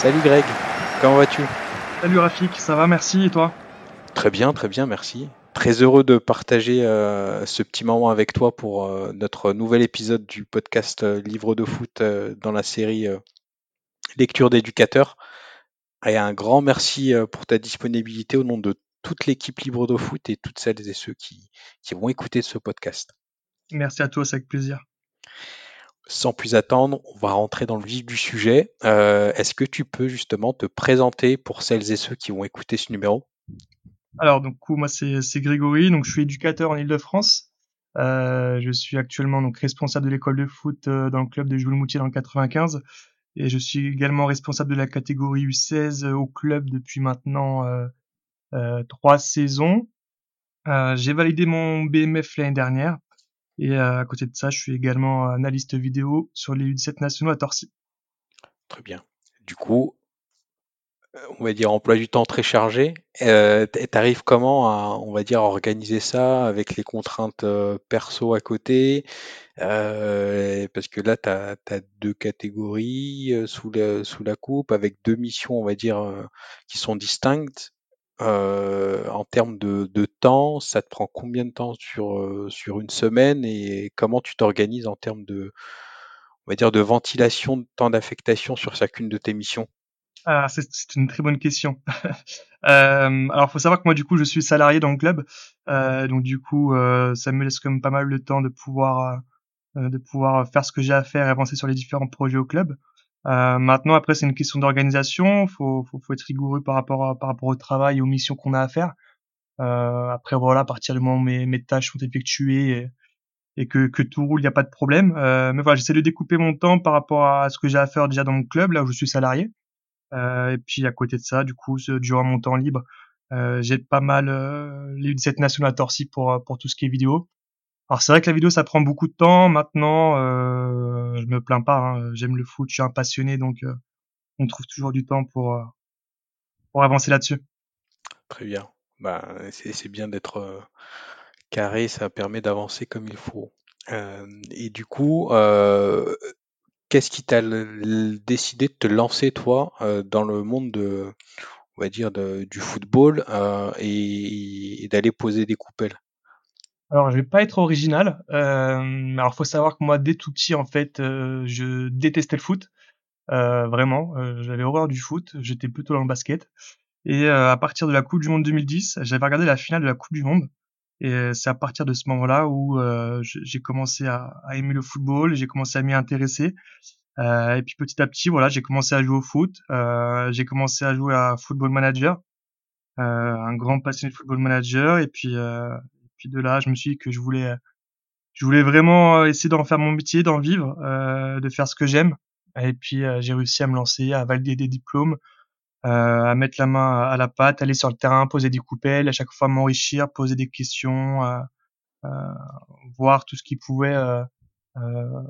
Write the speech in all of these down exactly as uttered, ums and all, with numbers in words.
Salut Greg, comment vas-tu? Salut Rafik, ça va, merci, et toi? Très bien, très bien, merci. Très heureux de partager euh, ce petit moment avec toi pour euh, notre nouvel épisode du podcast euh, Livre de foot euh, dans la série euh, Lectures d'éducateurs. Et un grand merci euh, pour ta disponibilité au nom de toute l'équipe Livre de foot et toutes celles et ceux qui, qui vont écouter ce podcast. Merci à toi, c'est avec plaisir. Sans plus attendre, on va rentrer dans le vif du sujet. Euh, est-ce que tu peux justement te présenter pour celles et ceux qui vont écouter ce numéro ? Alors, donc, moi, c'est, c'est Grégory. Donc, je suis éducateur en Île-de-France. Euh, je suis actuellement, donc, responsable de l'école de foot, euh, dans le club de Jouy-le-Moutier dans le quatre-vingt-quinze. Et je suis également responsable de la catégorie U seize euh, au club depuis maintenant, euh, euh trois saisons. Euh, j'ai validé mon B M F l'année dernière. Et euh, à côté de ça, je suis également analyste vidéo sur les U dix-sept nationaux à Torcy. Très bien. Du coup, on va dire emploi du temps très chargé. Euh, t'arrives comment à, on va dire, organiser ça avec les contraintes euh, perso à côté euh, parce que là, t'as, t'as deux catégories euh, sous, le, sous la coupe avec deux missions, on va dire, euh, qui sont distinctes. Euh, en termes de, de temps, ça te prend combien de temps sur, euh, sur une semaine et comment tu t'organises en termes de, on va dire, de ventilation de temps d'affectation sur chacune de tes missions? Ah, c'est, c'est une très bonne question. euh, alors, faut savoir que moi, du coup, je suis salarié dans le club, euh, donc du coup, euh, ça me laisse quand même pas mal le temps de pouvoir, euh, de pouvoir faire ce que j'ai à faire et avancer sur les différents projets au club. Euh, maintenant, après, c'est une question d'organisation. Faut, faut, faut être rigoureux par rapport, à, par rapport au travail et aux missions qu'on a à faire. Euh, après, voilà, à partir du moment où mes, mes tâches sont effectuées et, et que, que tout roule, il n'y a pas de problème. Euh, mais voilà, j'essaie de découper mon temps par rapport à ce que j'ai à faire déjà dans mon club, là où je suis salarié. Euh, et puis, à côté de ça, du coup, durant mon temps libre, euh, j'ai pas mal euh, les U dix-sept nationaux à Torcy pour, pour tout ce qui est vidéo. Alors c'est vrai que la vidéo ça prend beaucoup de temps. Maintenant, euh, je me plains pas. Hein. J'aime le foot, je suis un passionné, donc euh, on trouve toujours du temps pour euh, pour avancer là-dessus. Très bien. Bah c'est, c'est bien d'être euh, carré, ça permet d'avancer comme il faut. Euh, et du coup, euh, qu'est-ce qui t'a l- décidé de te lancer toi euh, dans le monde de, on va dire, de, du football euh, et, et d'aller poser des coupelles? Alors, je vais pas être original. Euh, alors, faut savoir que moi, dès tout petit, en fait, euh, je détestais le foot. Euh, vraiment, euh, j'avais horreur du foot. J'étais plutôt dans le basket. Et euh, à partir de la Coupe du Monde deux mille dix, j'avais regardé la finale de la Coupe du Monde. Et c'est à partir de ce moment-là où euh, j'ai commencé à, à aimer le football. J'ai commencé à m'y intéresser. Euh, et puis, petit à petit, voilà, j'ai commencé à jouer au foot. Euh, j'ai commencé à jouer à Football Manager. Euh, un grand passionné de Football Manager. Et puis... Euh, Puis de là, je me suis dit que je voulais, je voulais vraiment essayer d'en faire mon métier, d'en vivre, euh, de faire ce que j'aime. Et puis euh, j'ai réussi à me lancer, à valider des diplômes, euh, à mettre la main à la pâte, aller sur le terrain, poser des coupelles, à chaque fois m'enrichir, poser des questions, euh, euh, voir tout ce qui pouvait euh, euh,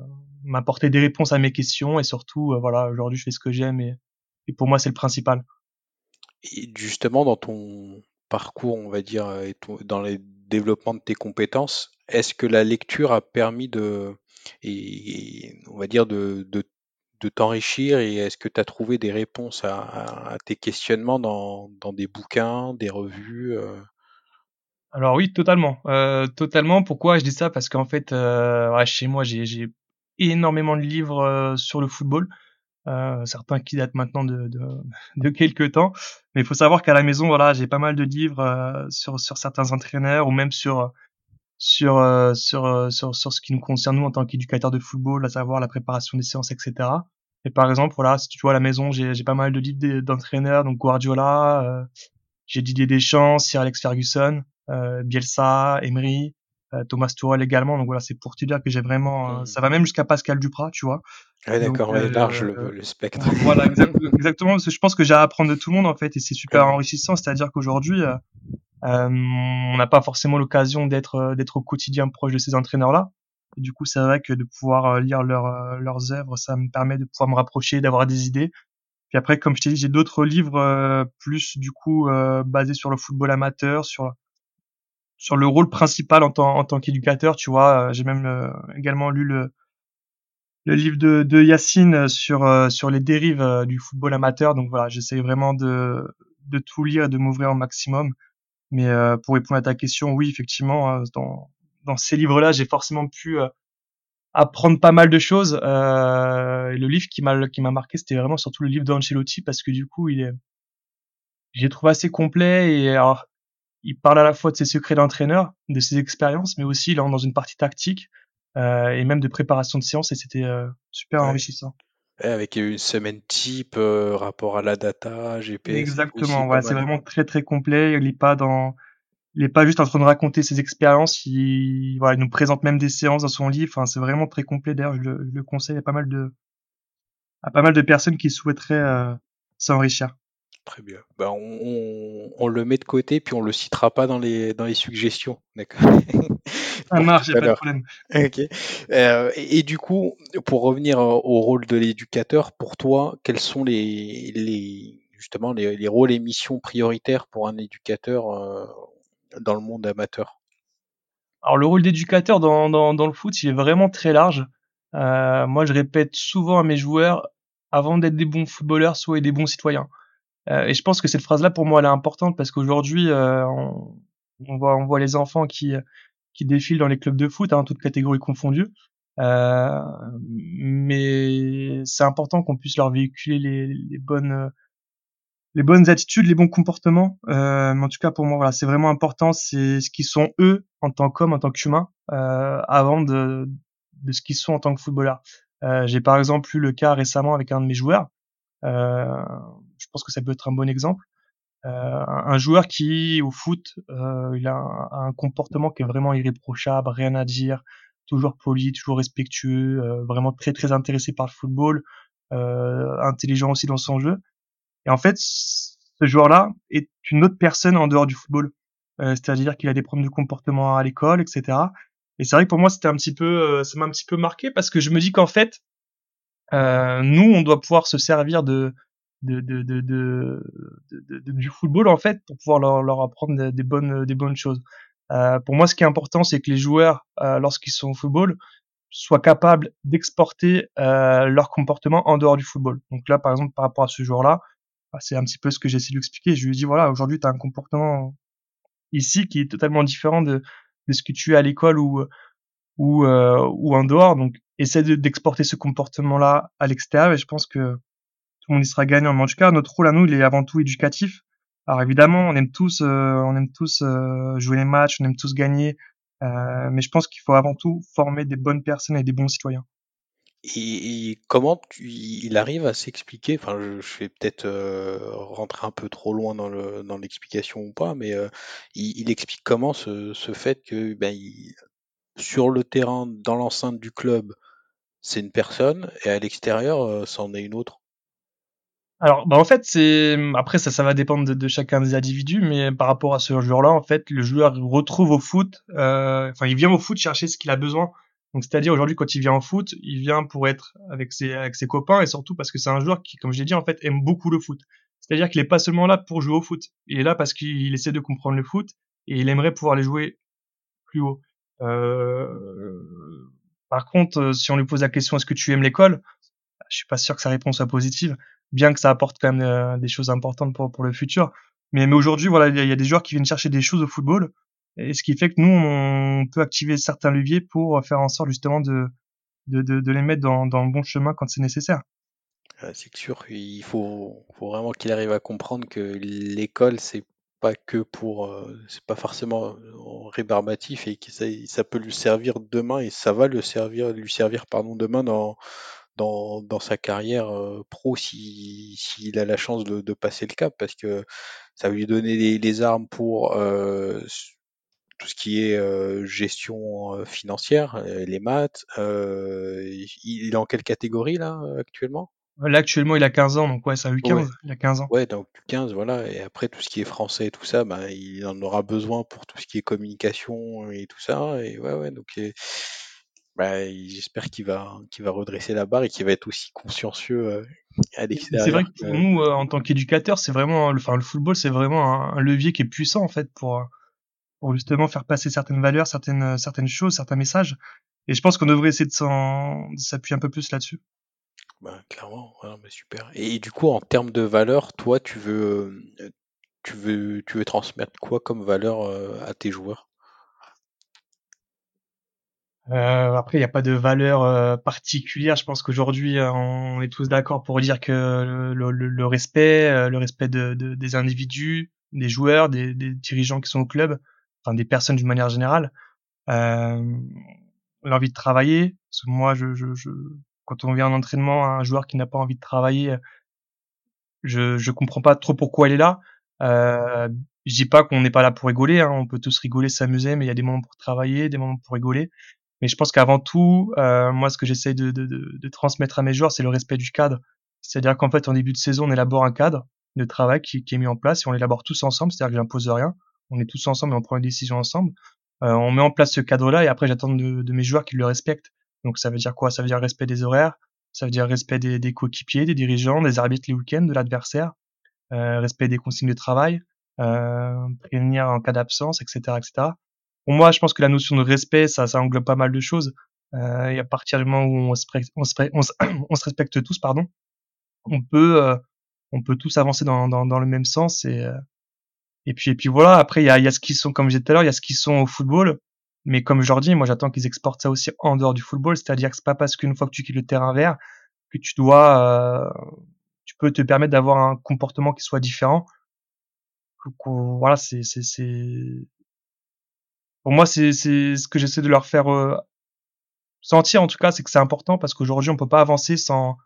m'apporter des réponses à mes questions. Et surtout, euh, voilà, aujourd'hui, je fais ce que j'aime et, et pour moi, c'est le principal. Et justement, dans ton parcours, on va dire, et ton, dans les développement de tes compétences, est-ce que la lecture a permis de, et, et, on va dire, de, de, de t'enrichir et est-ce que tu as trouvé des réponses à, à, à tes questionnements dans, dans des bouquins, des revues euh... Alors oui, totalement. Euh, totalement. Pourquoi je dis ça? Parce qu'en fait, euh, ouais, chez moi, j'ai, j'ai énormément de livres euh, sur le football. Euh, certains qui datent maintenant de, de, de quelques temps, mais il faut savoir qu'à la maison, voilà, j'ai pas mal de livres euh, sur sur certains entraîneurs ou même sur sur euh, sur sur sur ce qui nous concerne nous en tant qu'éducateurs de football, à savoir la préparation des séances, et cetera. Et par exemple, voilà, si tu vois à la maison, j'ai j'ai pas mal de livres d'entraîneurs, donc Guardiola, euh, j'ai Didier Deschamps, Sir Alex Ferguson, euh, Bielsa, Emery, euh, Thomas Tuchel également. Donc voilà, c'est pour te dire que j'ai vraiment, euh, ça va même jusqu'à Pascal Dupraz, tu vois. Ouais, d'accord, donc, euh, large euh, le, le spectre. Voilà, exactement, exactement, parce que je pense que j'ai à apprendre de tout le monde en fait, et c'est super enrichissant. C'est-à-dire qu'aujourd'hui, euh, on n'a pas forcément l'occasion d'être d'être au quotidien proche de ces entraîneurs-là. Et du coup, c'est vrai que de pouvoir lire leurs leurs œuvres, ça me permet de pouvoir me rapprocher, d'avoir des idées. Puis après, comme je t'ai dit, j'ai d'autres livres euh, plus du coup euh, basés sur le football amateur, sur sur le rôle principal en tant en tant qu'éducateur. Tu vois, j'ai même euh, également lu le le livre de, de Yacine sur euh, sur les dérives euh, du football amateur. Donc voilà, j'essaie vraiment de de tout lire et de m'ouvrir au maximum. Mais euh, pour répondre à ta question, oui, effectivement, euh, dans dans ces livres-là, j'ai forcément pu euh, apprendre pas mal de choses. Euh, le livre qui m'a qui m'a marqué, c'était vraiment surtout le livre d'Ancelotti, parce que du coup, il est j'ai trouvé assez complet. Et alors, il parle à la fois de ses secrets d'entraîneur, de ses expériences, mais aussi là dans une partie tactique euh, et même de préparation de séance. Et c'était euh, super ouais. enrichissant. Et avec une semaine type, euh, rapport à la data, G P S. Exactement. Aussi, ouais, c'est vraiment très très complet. Il est pas dans, il est pas juste en train de raconter ses expériences. Il, voilà, il nous présente même des séances dans son livre. Enfin, c'est vraiment très complet. D'ailleurs, je le, je le conseille à pas mal de, à pas mal de personnes qui souhaiteraient euh, s'enrichir. Très bien. Ben on, on, on le met de côté, puis on le citera pas dans les dans les suggestions, d'accord. Ça marche, il n'y a pas de problème. Okay. Euh, et, et du coup, pour revenir au rôle de l'éducateur, pour toi, quels sont les les justement les, les rôles et missions prioritaires pour un éducateur euh, dans le monde amateur? Alors le rôle d'éducateur dans dans dans le foot, il est vraiment très large. Euh, moi, je répète souvent à mes joueurs, avant d'être des bons footballeurs, soyez des bons citoyens. Euh, et je pense que cette phrase-là, pour moi, elle est importante parce qu'aujourd'hui, euh, on, on, voit, on voit les enfants qui, qui défilent dans les clubs de foot, hein, toutes catégories confondues. Euh, mais c'est important qu'on puisse leur véhiculer les, les bonnes, les bonnes attitudes, les bons comportements. Euh, mais en tout cas, pour moi, voilà, c'est vraiment important. C'est ce qu'ils sont eux en tant qu'hommes, en tant qu'humains, euh, avant de, de ce qu'ils sont en tant que footballeurs. Euh, j'ai par exemple eu le cas récemment avec un de mes joueurs. Euh, je pense que ça peut être un bon exemple. Euh, un joueur qui, au foot, euh, il a un, un comportement qui est vraiment irréprochable, rien à dire, toujours poli, toujours respectueux, euh, vraiment très très intéressé par le football, euh, intelligent aussi dans son jeu. Et en fait, ce joueur-là est une autre personne en dehors du football. Euh, c'est-à-dire qu'il a des problèmes de comportement à l'école, et cetera. Et c'est vrai que pour moi, c'était un petit peu, euh, ça m'a un petit peu marqué parce que je me dis qu'en fait, Euh, nous, on doit pouvoir se servir de, de, de, de, de, de, de du football en fait pour pouvoir leur, leur apprendre des, des bonnes, des bonnes choses. Euh, pour moi, ce qui est important, c'est que les joueurs, euh, lorsqu'ils sont au football, soient capables d'exporter euh, leur comportement en dehors du football. Donc là, par exemple, par rapport à ce joueur-là, c'est un petit peu ce que j'essaie de lui expliquer. Je lui dis voilà, aujourd'hui, t'as un comportement ici qui est totalement différent de, de ce que tu as à l'école ou ou euh, ou en dehors. Donc essaie de, d'exporter ce comportement-là à l'extérieur et je pense que tout le monde y sera gagnant. Mais en tout cas, notre rôle à nous, il est avant tout éducatif. Alors évidemment, on aime tous, euh, on aime tous euh, jouer les matchs, on aime tous gagner, euh, mais je pense qu'il faut avant tout former des bonnes personnes et des bons citoyens. Et, et comment tu, il arrive à s'expliquer, enfin, je, je vais peut-être euh, rentrer un peu trop loin dans, le, dans l'explication ou pas, mais euh, il, il explique comment ce, ce fait que ben, il, sur le terrain, dans l'enceinte du club, c'est une personne et à l'extérieur, euh, c'en est une autre. Alors, bah en fait, c'est après ça, ça va dépendre de, de chacun des individus, mais par rapport à ce joueur-là, en fait, le joueur retrouve au foot. Euh, enfin, il vient au foot chercher ce qu'il a besoin. Donc, c'est-à-dire aujourd'hui, quand il vient au foot, il vient pour être avec ses avec ses copains et surtout parce que c'est un joueur qui, comme je l'ai dit, en fait, aime beaucoup le foot. C'est-à-dire qu'il est pas seulement là pour jouer au foot. Il est là parce qu'il essaie de comprendre le foot et il aimerait pouvoir les jouer plus haut. Euh... Par contre, si on lui pose la question « Est-ce que tu aimes l'école ?», je suis pas sûr que sa réponse soit positive, bien que ça apporte quand même euh, des choses importantes pour pour le futur. Mais, mais aujourd'hui, voilà, il y, y a des joueurs qui viennent chercher des choses au football, et ce qui fait que nous, on peut activer certains leviers pour faire en sorte justement de de de, de les mettre dans dans le bon chemin quand c'est nécessaire. C'est sûr, il faut, faut vraiment qu'il arrive à comprendre que l'école, c'est pas que pour, euh, c'est pas forcément rébarbatif et que ça, ça peut lui servir demain et ça va le servir, lui servir pardon demain dans dans dans sa carrière euh, pro si s'il a la chance de, de passer le cap parce que ça va lui donner les, les armes pour euh, tout ce qui est euh, gestion euh, financière, les maths. Euh, il, il est en quelle catégorie là actuellement? Là, actuellement, il a quinze ans, donc ouais, ça a eu quinze, ouais. Il a quinze ans. Ouais, donc quinze, voilà. Et après, tout ce qui est français et tout ça, ben, il en aura besoin pour tout ce qui est communication et tout ça. Et ouais, ouais, donc et, ben, j'espère qu'il va, qu'il va redresser la barre et qu'il va être aussi consciencieux euh, à l'extérieur. C'est vrai que pour nous, euh, en tant qu'éducateurs, c'est vraiment, enfin, le football, c'est vraiment un, un levier qui est puissant, en fait, pour, pour justement faire passer certaines valeurs, certaines, certaines choses, certains messages. Et je pense qu'on devrait essayer de, s'en... de s'appuyer un peu plus là-dessus. Bah, clairement, ouais, mais super. Et, et du coup, en termes de valeur, toi, tu veux, tu veux, tu veux transmettre quoi comme valeur euh, à tes joueurs ? Euh, après, il n'y a pas de valeur euh, particulière. Je pense qu'aujourd'hui, euh, on est tous d'accord pour dire que le, le, le respect, euh, le respect de, de, des individus, des joueurs, des, des dirigeants qui sont au club, enfin des personnes d'une manière générale, euh, l'envie de travailler. Parce que moi, je, je, je, quand on vient en entraînement, un joueur qui n'a pas envie de travailler, je, je comprends pas trop pourquoi il est là. Euh, je dis pas qu'on n'est pas là pour rigoler. Hein, on peut tous rigoler, s'amuser, mais il y a des moments pour travailler, des moments pour rigoler. Mais je pense qu'avant tout, euh, moi, ce que j'essaye de, de, de, de transmettre à mes joueurs, c'est le respect du cadre. C'est-à-dire qu'en fait, en début de saison, on élabore un cadre de travail qui, qui est mis en place et on l'élabore tous ensemble. C'est-à-dire que j'impose rien. On est tous ensemble et on prend une décision ensemble. Euh, on met en place ce cadre-là et après, j'attends de, de mes joueurs qu'ils le respectent. Donc, ça veut dire quoi? Ça veut dire respect des horaires. Ça veut dire respect des, des coéquipiers, des dirigeants, des arbitres les week-ends, de l'adversaire. Euh, respect des consignes de travail. Euh, prévenir en cas d'absence, et cetera, et cetera. Pour moi, je pense que la notion de respect, ça, ça englobe pas mal de choses. Euh, et à partir du moment où on se, on se, on se, on se respecte tous, pardon, on peut, euh, on peut tous avancer dans, dans, dans le même sens. Et, euh, et puis, et puis voilà. Après, il y a, il y a ce qu'ils sont, comme je disais tout à l'heure, il y a ce qu'ils sont au football. Mais comme je leur dis, moi, j'attends qu'ils exportent ça aussi en dehors du football. C'est-à-dire que c'est pas parce qu'une fois que tu quittes le terrain vert que tu dois, euh, tu peux te permettre d'avoir un comportement qui soit différent. Voilà, c'est, c'est, c'est. Pour moi, c'est, c'est ce que j'essaie de leur faire euh, sentir, en tout cas, c'est que c'est important parce qu'aujourd'hui, on peut pas avancer sans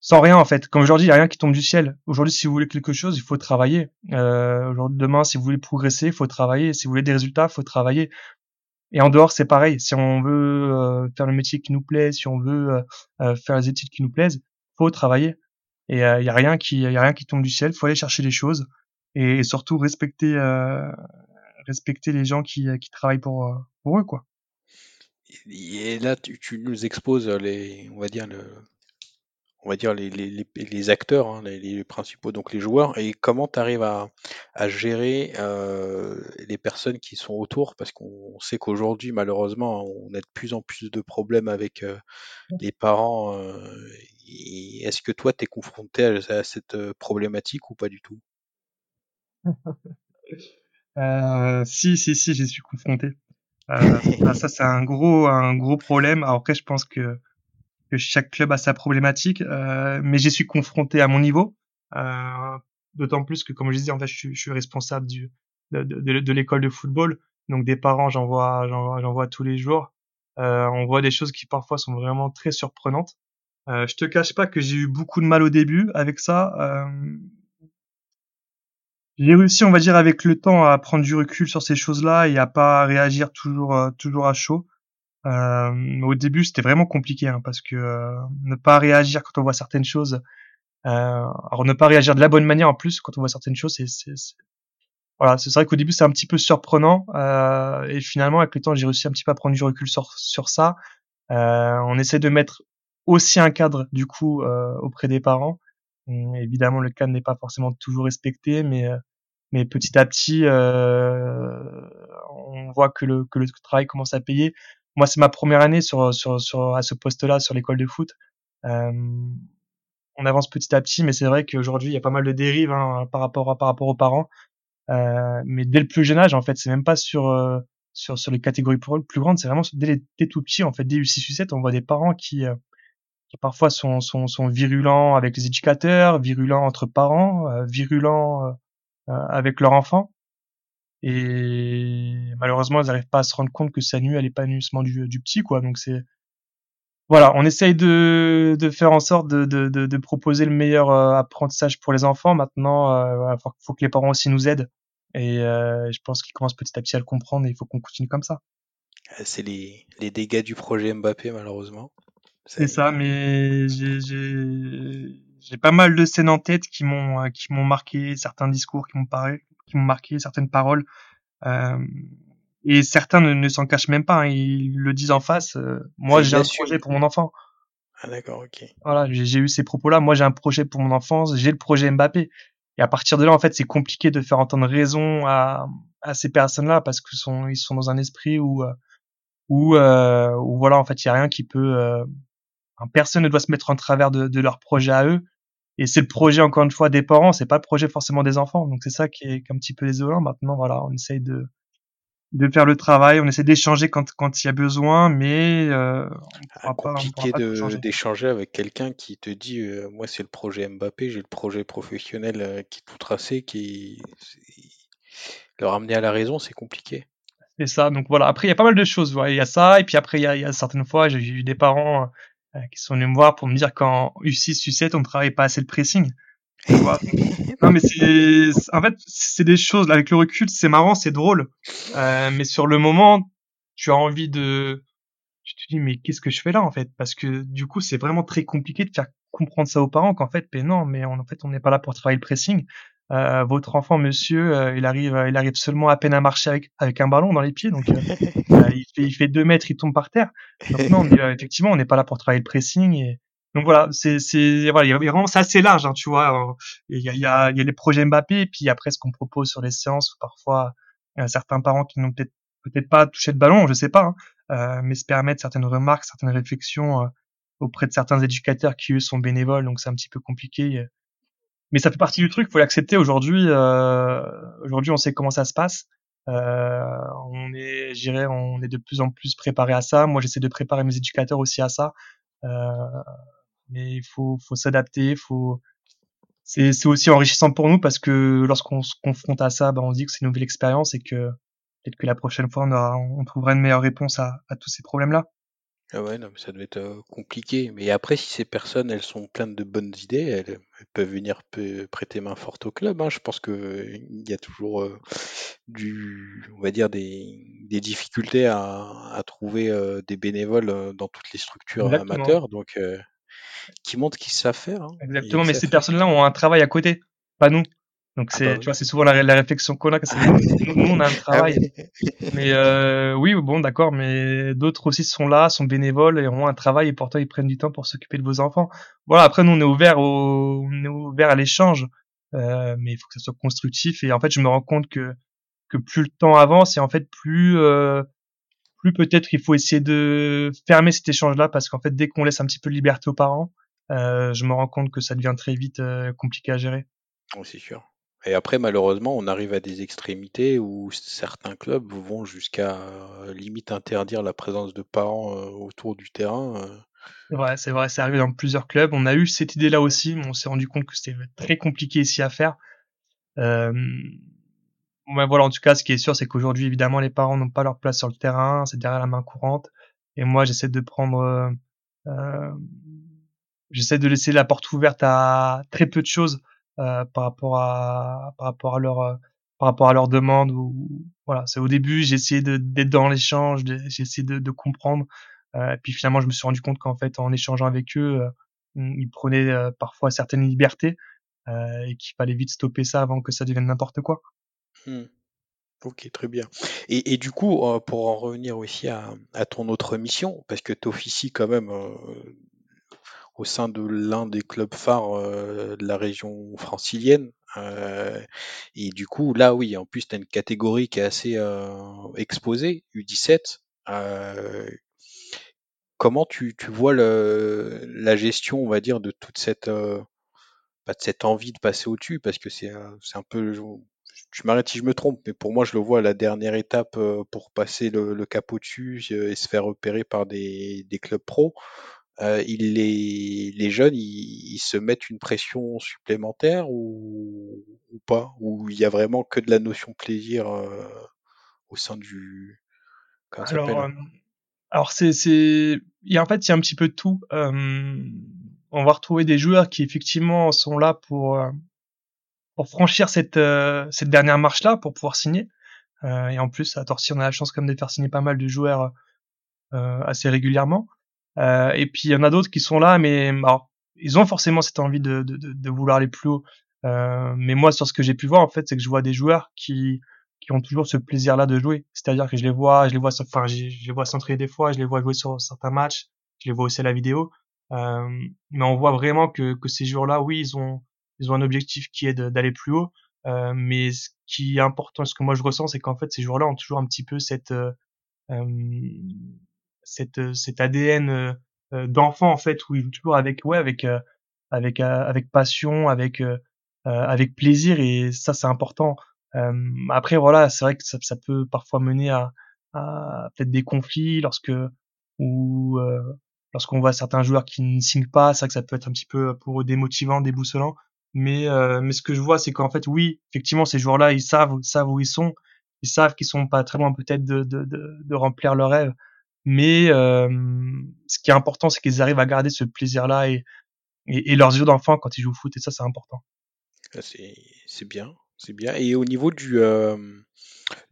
sans rien, en fait. Comme aujourd'hui, il n'y a rien qui tombe du ciel. Aujourd'hui, si vous voulez quelque chose, il faut travailler. Euh, aujourd'hui, demain, si vous voulez progresser, il faut travailler. Si vous voulez des résultats, il faut travailler. Et en dehors, c'est pareil. Si on veut euh, faire le métier qui nous plaît, si on veut euh, faire les études qui nous plaisent, faut travailler. Et il euh, y a rien qui, il y a rien qui tombe du ciel. Faut aller chercher les choses et, et surtout respecter. Euh, respecter les gens qui, qui travaillent pour, pour eux, quoi. Et là, tu, tu nous exposes les, on va dire le, on va dire les, les, les acteurs, hein, les, les principaux, donc les joueurs. Et comment tu arrives à, à gérer euh, les personnes qui sont autour, parce qu'on sait qu'aujourd'hui, malheureusement, on a de plus en plus de problèmes avec euh, les parents. Euh, et est-ce que toi, tu es confronté à, à cette problématique ou pas du tout? Euh, si, si, si, j'y suis confronté. Euh, ça, ça, c'est un gros, un gros problème. Alors après, je pense que, que chaque club a sa problématique, euh, mais j'y suis confronté à mon niveau. Euh, d'autant plus que, comme je disais, en fait, je suis, je suis responsable du, de, de, de l'école de football. Donc, des parents, j'en vois, j'en vois, j'en vois tous les jours. Euh, on voit des choses qui parfois sont vraiment très surprenantes. Euh, je te cache pas que j'ai eu beaucoup de mal au début avec ça. Euh, J'ai réussi, on va dire, avec le temps, à prendre du recul sur ces choses-là et à pas réagir toujours, euh, toujours à chaud. Euh, au début, c'était vraiment compliqué, hein, parce que euh, ne pas réagir quand on voit certaines choses, euh, alors ne pas réagir de la bonne manière en plus quand on voit certaines choses, c'est, c'est, c'est... voilà, c'est vrai qu'au début c'est un petit peu surprenant. Euh, et finalement, avec le temps, j'ai réussi un petit peu à prendre du recul sur sur ça. Euh, on essaie de mettre aussi un cadre du coup euh, auprès des parents. Évidemment, le cadre n'est pas forcément toujours respecté, mais mais petit à petit, euh, on voit que le que le travail commence à payer. Moi, c'est ma première année sur sur sur à ce poste-là sur l'école de foot. Euh, on avance petit à petit, mais c'est vrai qu'aujourd'hui, il y a pas mal de dérives, hein, par rapport à, par rapport aux parents. Euh, mais dès le plus jeune âge, en fait, c'est même pas sur euh, sur sur les catégories plus grandes, c'est vraiment dès les dès tout petits, en fait, dès U six U sept, on voit des parents qui euh, qui parfois sont, sont, sont virulents avec les éducateurs, virulents entre parents, euh, virulents euh, avec leurs enfants. Et malheureusement, ils n'arrivent pas à se rendre compte que ça nuit à l'épanouissement du, du petit, quoi. Donc c'est, voilà, on essaye de, de faire en sorte de, de, de, de proposer le meilleur euh, apprentissage pour les enfants. Maintenant, euh, il faut, faut que les parents aussi nous aident. Et euh, je pense qu'ils commencent petit à petit à le comprendre et il faut qu'on continue comme ça. C'est les, les dégâts du projet Mbappé, malheureusement. C'est ça, mais j'ai, j'ai, j'ai pas mal de scènes en tête qui m'ont, qui m'ont marqué, certains discours qui m'ont paré, qui m'ont marqué, certaines paroles, euh, et certains ne, ne s'en cachent même pas, hein, ils le disent en face, euh, moi j'ai un projet pour mon enfant. Ah d'accord, ok. Voilà, j'ai, j'ai eu ces propos-là, moi j'ai un projet pour mon enfant, j'ai le projet Mbappé. Et à partir de là, en fait, c'est compliqué de faire entendre raison à, à ces personnes-là parce que sont, ils sont dans un esprit où, euh, où, euh, où voilà, en fait, il n'y a rien qui peut... Euh, personne ne doit se mettre en travers de, de leur projet à eux. Et c'est le projet, encore une fois, des parents, c'est pas le projet forcément des enfants. Donc c'est ça qui est un petit peu désolant. Maintenant, voilà, on essaye de... de faire le travail, on essaie d'échanger quand quand il y a besoin, mais euh, on pourra pas, compliqué on pourra pas de, changer. d'échanger avec quelqu'un qui te dit euh, moi c'est le projet Mbappé, j'ai le projet professionnel euh, qui est tout tracé, qui le ramener à la raison, c'est compliqué. C'est ça, donc voilà. Après il y a pas mal de choses, ouais. Il y a ça et puis après il y a, il y a certaines fois j'ai eu des parents euh, qui sont venus me voir pour me dire qu'en U six U sept on travaille pas assez le pressing. Non mais c'est en fait c'est des choses là, avec le recul c'est marrant, c'est drôle, euh, mais sur le moment tu as envie de tu te dis mais qu'est-ce que je fais là en fait, parce que du coup c'est vraiment très compliqué de faire comprendre ça aux parents qu'en fait mais non mais on, en fait on n'est pas là pour travailler le pressing, euh, votre enfant monsieur euh, il arrive il arrive seulement à peine à marcher avec avec un ballon dans les pieds, donc euh, il fait il fait deux mètres il tombe par terre, donc non mais, euh, effectivement on n'est pas là pour travailler le pressing. Et donc voilà, c'est c'est voilà, il y a vraiment c'est assez large, hein, tu vois. Il y a il y a il y a les projets Mbappé, et puis après ce qu'on propose sur les séances, parfois il y a certains parents qui n'ont peut-être peut-être pas touché de ballon, je sais pas, hein, euh, mais se permettent certaines remarques, certaines réflexions euh, auprès de certains éducateurs qui eux sont bénévoles, donc c'est un petit peu compliqué. Mais ça fait partie du truc, faut l'accepter aujourd'hui. Euh, aujourd'hui, on sait comment ça se passe. Euh, on est, je dirais, on est de plus en plus préparé à ça. Moi, j'essaie de préparer mes éducateurs aussi à ça. Euh, Mais il faut, faut s'adapter, faut. C'est, c'est aussi enrichissant pour nous parce que lorsqu'on se confronte à ça, bah on se dit que c'est une nouvelle expérience et que peut-être que la prochaine fois on aura, on trouvera une meilleure réponse à, à tous ces problèmes-là. Ah ouais, non, mais ça doit être compliqué. Mais après, si ces personnes, elles sont pleines de bonnes idées, elles, elles peuvent venir p- prêter main forte au club, hein. Je pense que il y a toujours euh, du, on va dire des, des difficultés à, à trouver euh, des bénévoles euh, dans toutes les structures. Exactement. Amateurs, donc. Euh... qui montrent qu'ils savent faire. Hein. Exactement, mais ces personnes-là ont un travail à côté, pas nous. Donc c'est, ah bah oui. Tu vois, c'est souvent la, la réflexion qu'on a. Nous, nous, on a un travail. Ah oui. Mais euh, oui, bon, d'accord, mais d'autres aussi sont là, sont bénévoles et ont un travail et pourtant ils prennent du temps pour s'occuper de vos enfants. Voilà, après nous, on est ouvert au, on est ouvert à l'échange, euh, mais il faut que ça soit constructif. Et en fait, je me rends compte que que plus le temps avance et en fait plus euh, plus peut-être qu'il faut essayer de fermer cet échange-là parce qu'en fait, dès qu'on laisse un petit peu de liberté aux parents, euh, je me rends compte que ça devient très vite euh, compliqué à gérer. Oui, c'est sûr. Et après, malheureusement, on arrive à des extrémités où certains clubs vont jusqu'à euh, limite interdire la présence de parents euh, autour du terrain. Euh. Ouais, c'est vrai, c'est arrivé dans plusieurs clubs. On a eu cette idée-là aussi, mais on s'est rendu compte que c'était très compliqué ici à faire. Euh... Ben voilà, en tout cas, ce qui est sûr, c'est qu'aujourd'hui, évidemment, les parents n'ont pas leur place sur le terrain, c'est derrière la main courante. Et moi, j'essaie de prendre, euh, j'essaie de laisser la porte ouverte à très peu de choses euh, par rapport à, par rapport à leur, euh, par rapport à leur demande. Ou, voilà, c'est au début, j'ai essayé de, d'être dans l'échange, j'ai essayé de, de comprendre. Euh, et puis finalement, je me suis rendu compte qu'en fait, en échangeant avec eux, euh, ils prenaient euh, parfois certaines libertés euh, et qu'il fallait vite stopper ça avant que ça devienne n'importe quoi. Hmm. Ok, très bien. Et, et du coup, euh, pour en revenir aussi à, à ton autre mission, parce que tu officies quand même euh, au sein de l'un des clubs phares euh, de la région francilienne, euh, et du coup, là oui, en plus tu as une catégorie qui est assez euh, exposée, U dix-sept. Euh, comment tu, tu vois le, la gestion, on va dire, de toute cette, euh, bah, de cette envie de passer au-dessus, parce que c'est, c'est un peu... Tu m'arrêtes si je me trompe, mais pour moi, je le vois à la dernière étape pour passer le, le cap au-dessus et se faire repérer par des, des clubs pros. Euh, il, les, les jeunes, ils, ils se mettent une pression supplémentaire ou, ou pas? Ou il y a vraiment que de la notion plaisir euh, au sein du... Comment ça alors, s'appelle euh, alors, c'est, c'est... Et en fait, il y a un petit peu de tout. Euh, on va retrouver des joueurs qui, effectivement, sont là pour... Euh... pour franchir cette euh, cette dernière marche là pour pouvoir signer, euh, et en plus à Torcy on a la chance quand même de faire signer pas mal de joueurs euh, assez régulièrement, euh, et puis il y en a d'autres qui sont là mais alors, ils ont forcément cette envie de, de de vouloir aller plus haut, euh, mais moi sur ce que j'ai pu voir en fait c'est que je vois des joueurs qui qui ont toujours ce plaisir là de jouer, c'est-à-dire que je les vois je les vois enfin je, je les vois s'entraîner des fois, je les vois jouer sur certains matchs, je les vois aussi à la vidéo, euh, mais on voit vraiment que que ces joueurs là oui ils ont Ils ont un objectif qui est de, d'aller plus haut, euh, mais ce qui est important, ce que moi je ressens, c'est qu'en fait ces joueurs-là ont toujours un petit peu cette euh, euh, cette cet A D N euh, d'enfant en fait, où il joue toujours avec ouais avec euh, avec euh, avec passion, avec euh, avec plaisir, et ça c'est important. Euh, après voilà, c'est vrai que ça, ça peut parfois mener à, à peut-être des conflits lorsque ou euh, lorsqu'on voit certains joueurs qui ne signent pas, c'est vrai que ça peut être un petit peu pour eux démotivant, déboussolant. Mais euh, mais ce que je vois, c'est qu'en fait, oui, effectivement, ces joueurs-là, ils savent, savent où ils sont, ils savent qu'ils sont pas très loin peut-être de de de, de remplir leurs rêves. Mais euh, ce qui est important, c'est qu'ils arrivent à garder ce plaisir-là et et, et leurs yeux d'enfant quand ils jouent au foot, et ça, c'est important. C'est c'est bien. C'est bien. Et au niveau du, euh,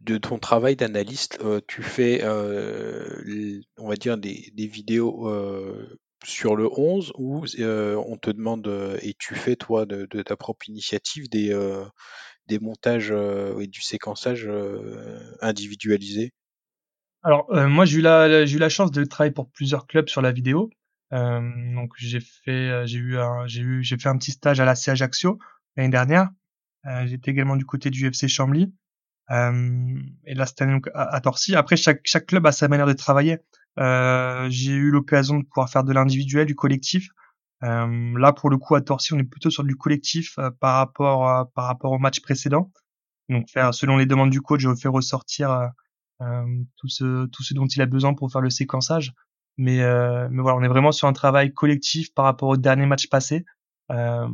de ton travail d'analyste, euh, tu fais, euh, on va dire, des, des vidéos euh, sur le onze où euh, on te demande, euh, et tu fais, toi, de, de ta propre initiative, des, euh, des montages euh, et du séquençage euh, individualisé. Alors, euh, moi, j'ai eu, la, j'ai eu la chance de travailler pour plusieurs clubs sur la vidéo. Euh, donc, j'ai fait, j'ai eu un, j'ai eu, j'ai fait un petit stage à la C A Ajaccio l'année dernière. Euh, j'étais également du côté du U F C Chambly, euh, et là cette année donc, à, à Torcy. Après, chaque chaque club a sa manière de travailler. Euh, j'ai eu l'occasion de pouvoir faire de l'individuel, du collectif. Euh, là, pour le coup, à Torcy, on est plutôt sur du collectif euh, par rapport euh, par rapport au match précédent. Donc, faire selon les demandes du coach, je vais faire ressortir euh, euh, tout ce tout ce dont il a besoin pour faire le séquençage. Mais euh, mais voilà, on est vraiment sur un travail collectif par rapport au dernier match passé. Euh,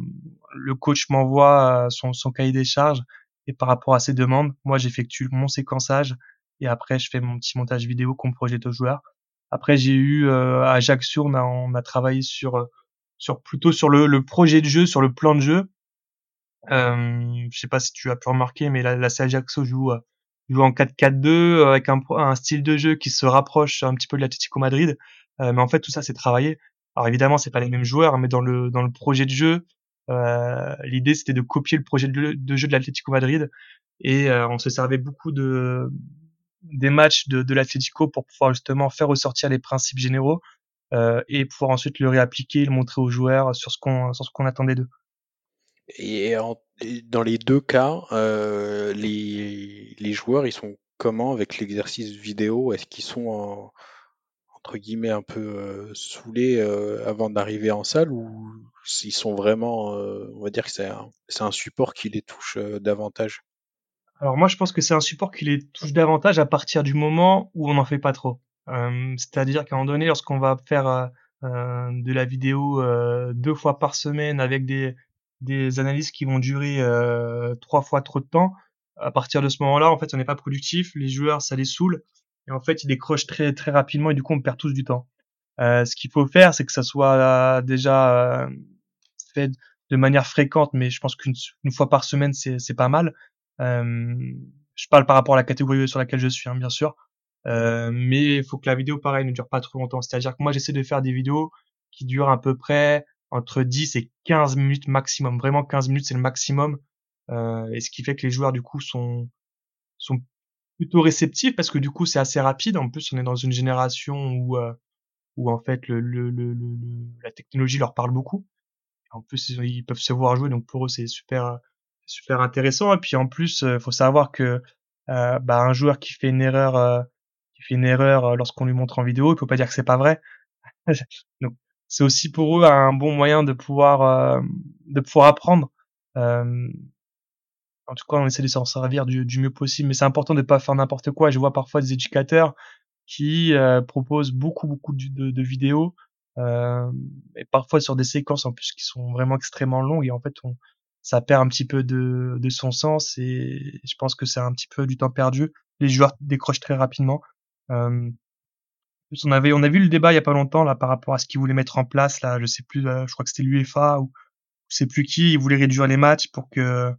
le coach m'envoie son, son cahier des charges et par rapport à ses demandes, moi j'effectue mon séquençage et après je fais mon petit montage vidéo qu'on projette aux joueurs. Après j'ai eu euh, à Ajaccio, on a, on a travaillé sur sur plutôt sur le, le projet de jeu, sur le plan de jeu. Euh, je sais pas si tu as pu remarquer, mais la, la C A Ajaccio joue euh, joue en quatre quatre deux avec un, un style de jeu qui se rapproche un petit peu de l'Atletico Madrid, euh, mais en fait tout ça c'est travaillé. Alors évidemment, c'est pas les mêmes joueurs, mais dans le dans le projet de jeu, euh, l'idée c'était de copier le projet de, de jeu de l'Atlético Madrid et euh, on se servait beaucoup de des matchs de, de l'Atlético pour pouvoir justement faire ressortir les principes généraux euh, et pouvoir ensuite le réappliquer, le montrer aux joueurs sur ce qu'on sur ce qu'on attendait d'eux. Et en, dans les deux cas, euh, les les joueurs ils sont comment avec l'exercice vidéo? Est-ce qu'ils sont en entre guillemets un peu euh, saoulés euh, avant d'arriver en salle, ou ils sont vraiment, euh, on va dire que c'est un, c'est un support qui les touche euh, davantage? Alors moi je pense que c'est un support qui les touche davantage à partir du moment où on n'en fait pas trop. Euh, c'est-à-dire qu'à un moment donné, lorsqu'on va faire euh, de la vidéo euh, deux fois par semaine avec des, des analyses qui vont durer euh, trois fois trop de temps, à partir de ce moment-là, en fait on n'est pas productif, les joueurs ça les saoule. Et en fait, ils décrochent très très rapidement et du coup, on perd tous du temps. Euh, ce qu'il faut faire, c'est que ça soit euh, déjà euh, fait de manière fréquente, mais je pense qu'une une fois par semaine, c'est c'est pas mal. Euh, je parle par rapport à la catégorie sur laquelle je suis, hein, bien sûr. Euh, mais il faut que la vidéo, pareil, ne dure pas trop longtemps. C'est-à-dire que moi, j'essaie de faire des vidéos qui durent à peu près entre dix et quinze minutes maximum. Vraiment, quinze minutes, c'est le maximum. Euh, et ce qui fait que les joueurs, du coup, sont sont plutôt réceptif parce que du coup c'est assez rapide. En plus on est dans une génération où euh, où en fait le, le, le, le la technologie leur parle beaucoup. En plus ils peuvent se voir jouer, donc pour eux c'est super super intéressant. Et puis en plus euh, faut savoir que euh, bah un joueur qui fait une erreur euh, qui fait une erreur euh, lorsqu'on lui montre en vidéo, il faut pas dire que c'est pas vrai. Donc c'est aussi pour eux un bon moyen de pouvoir euh, de pouvoir apprendre. Euh, En tout cas, on essaie de s'en servir du, du mieux possible, mais c'est important de pas faire n'importe quoi. Je vois parfois des éducateurs qui euh, proposent beaucoup, beaucoup de, de, de vidéos, euh, et parfois sur des séquences en plus qui sont vraiment extrêmement longues. Et en fait, on, ça perd un petit peu de, de son sens. Et je pense que c'est un petit peu du temps perdu. Les joueurs décrochent très rapidement. Euh, on avait, on a vu le débat il y a pas longtemps là par rapport à ce qu'ils voulaient mettre en place. Là, je sais plus. Là, je crois que c'était l'UEFA ou je sais plus qui. Ils voulaient réduire les matchs pour que